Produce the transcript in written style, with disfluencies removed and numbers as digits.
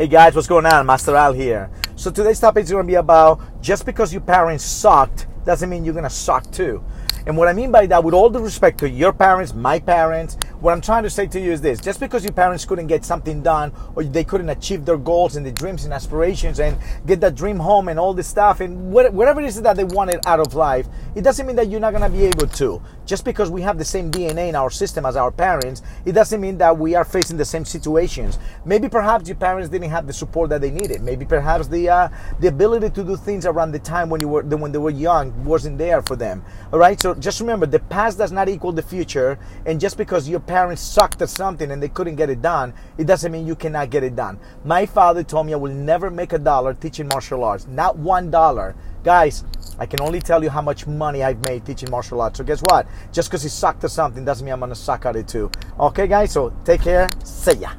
Hey guys, what's going on? Master Al here. So today's topic is going to be about just because your parents sucked doesn't mean you're going to suck too. And what I mean by that, with all due respect to your parents, my parents, what I'm trying to say to you is this. Just because your parents couldn't get something done or they couldn't achieve their goals and their dreams and aspirations and get that dream home and all this stuff and whatever it is that they wanted out of life, it doesn't mean that you're not going to be able to. Just because we have the same DNA in our system as our parents, it doesn't mean that we are facing the same situations. Maybe perhaps your parents didn't have the support that they needed. Maybe perhaps the ability to do things around the time when they were young wasn't there for them. All right? So just remember, the past does not equal the future, and just because your parents sucked at something and they couldn't get it done, it doesn't mean you cannot get it done. My father told me I will never make $1 teaching martial arts, not $1. Guys, I can only tell you how much money I've made teaching martial arts. So guess what? Just because he sucked at something doesn't mean I'm going to suck at it too. Okay, guys? So take care. See ya.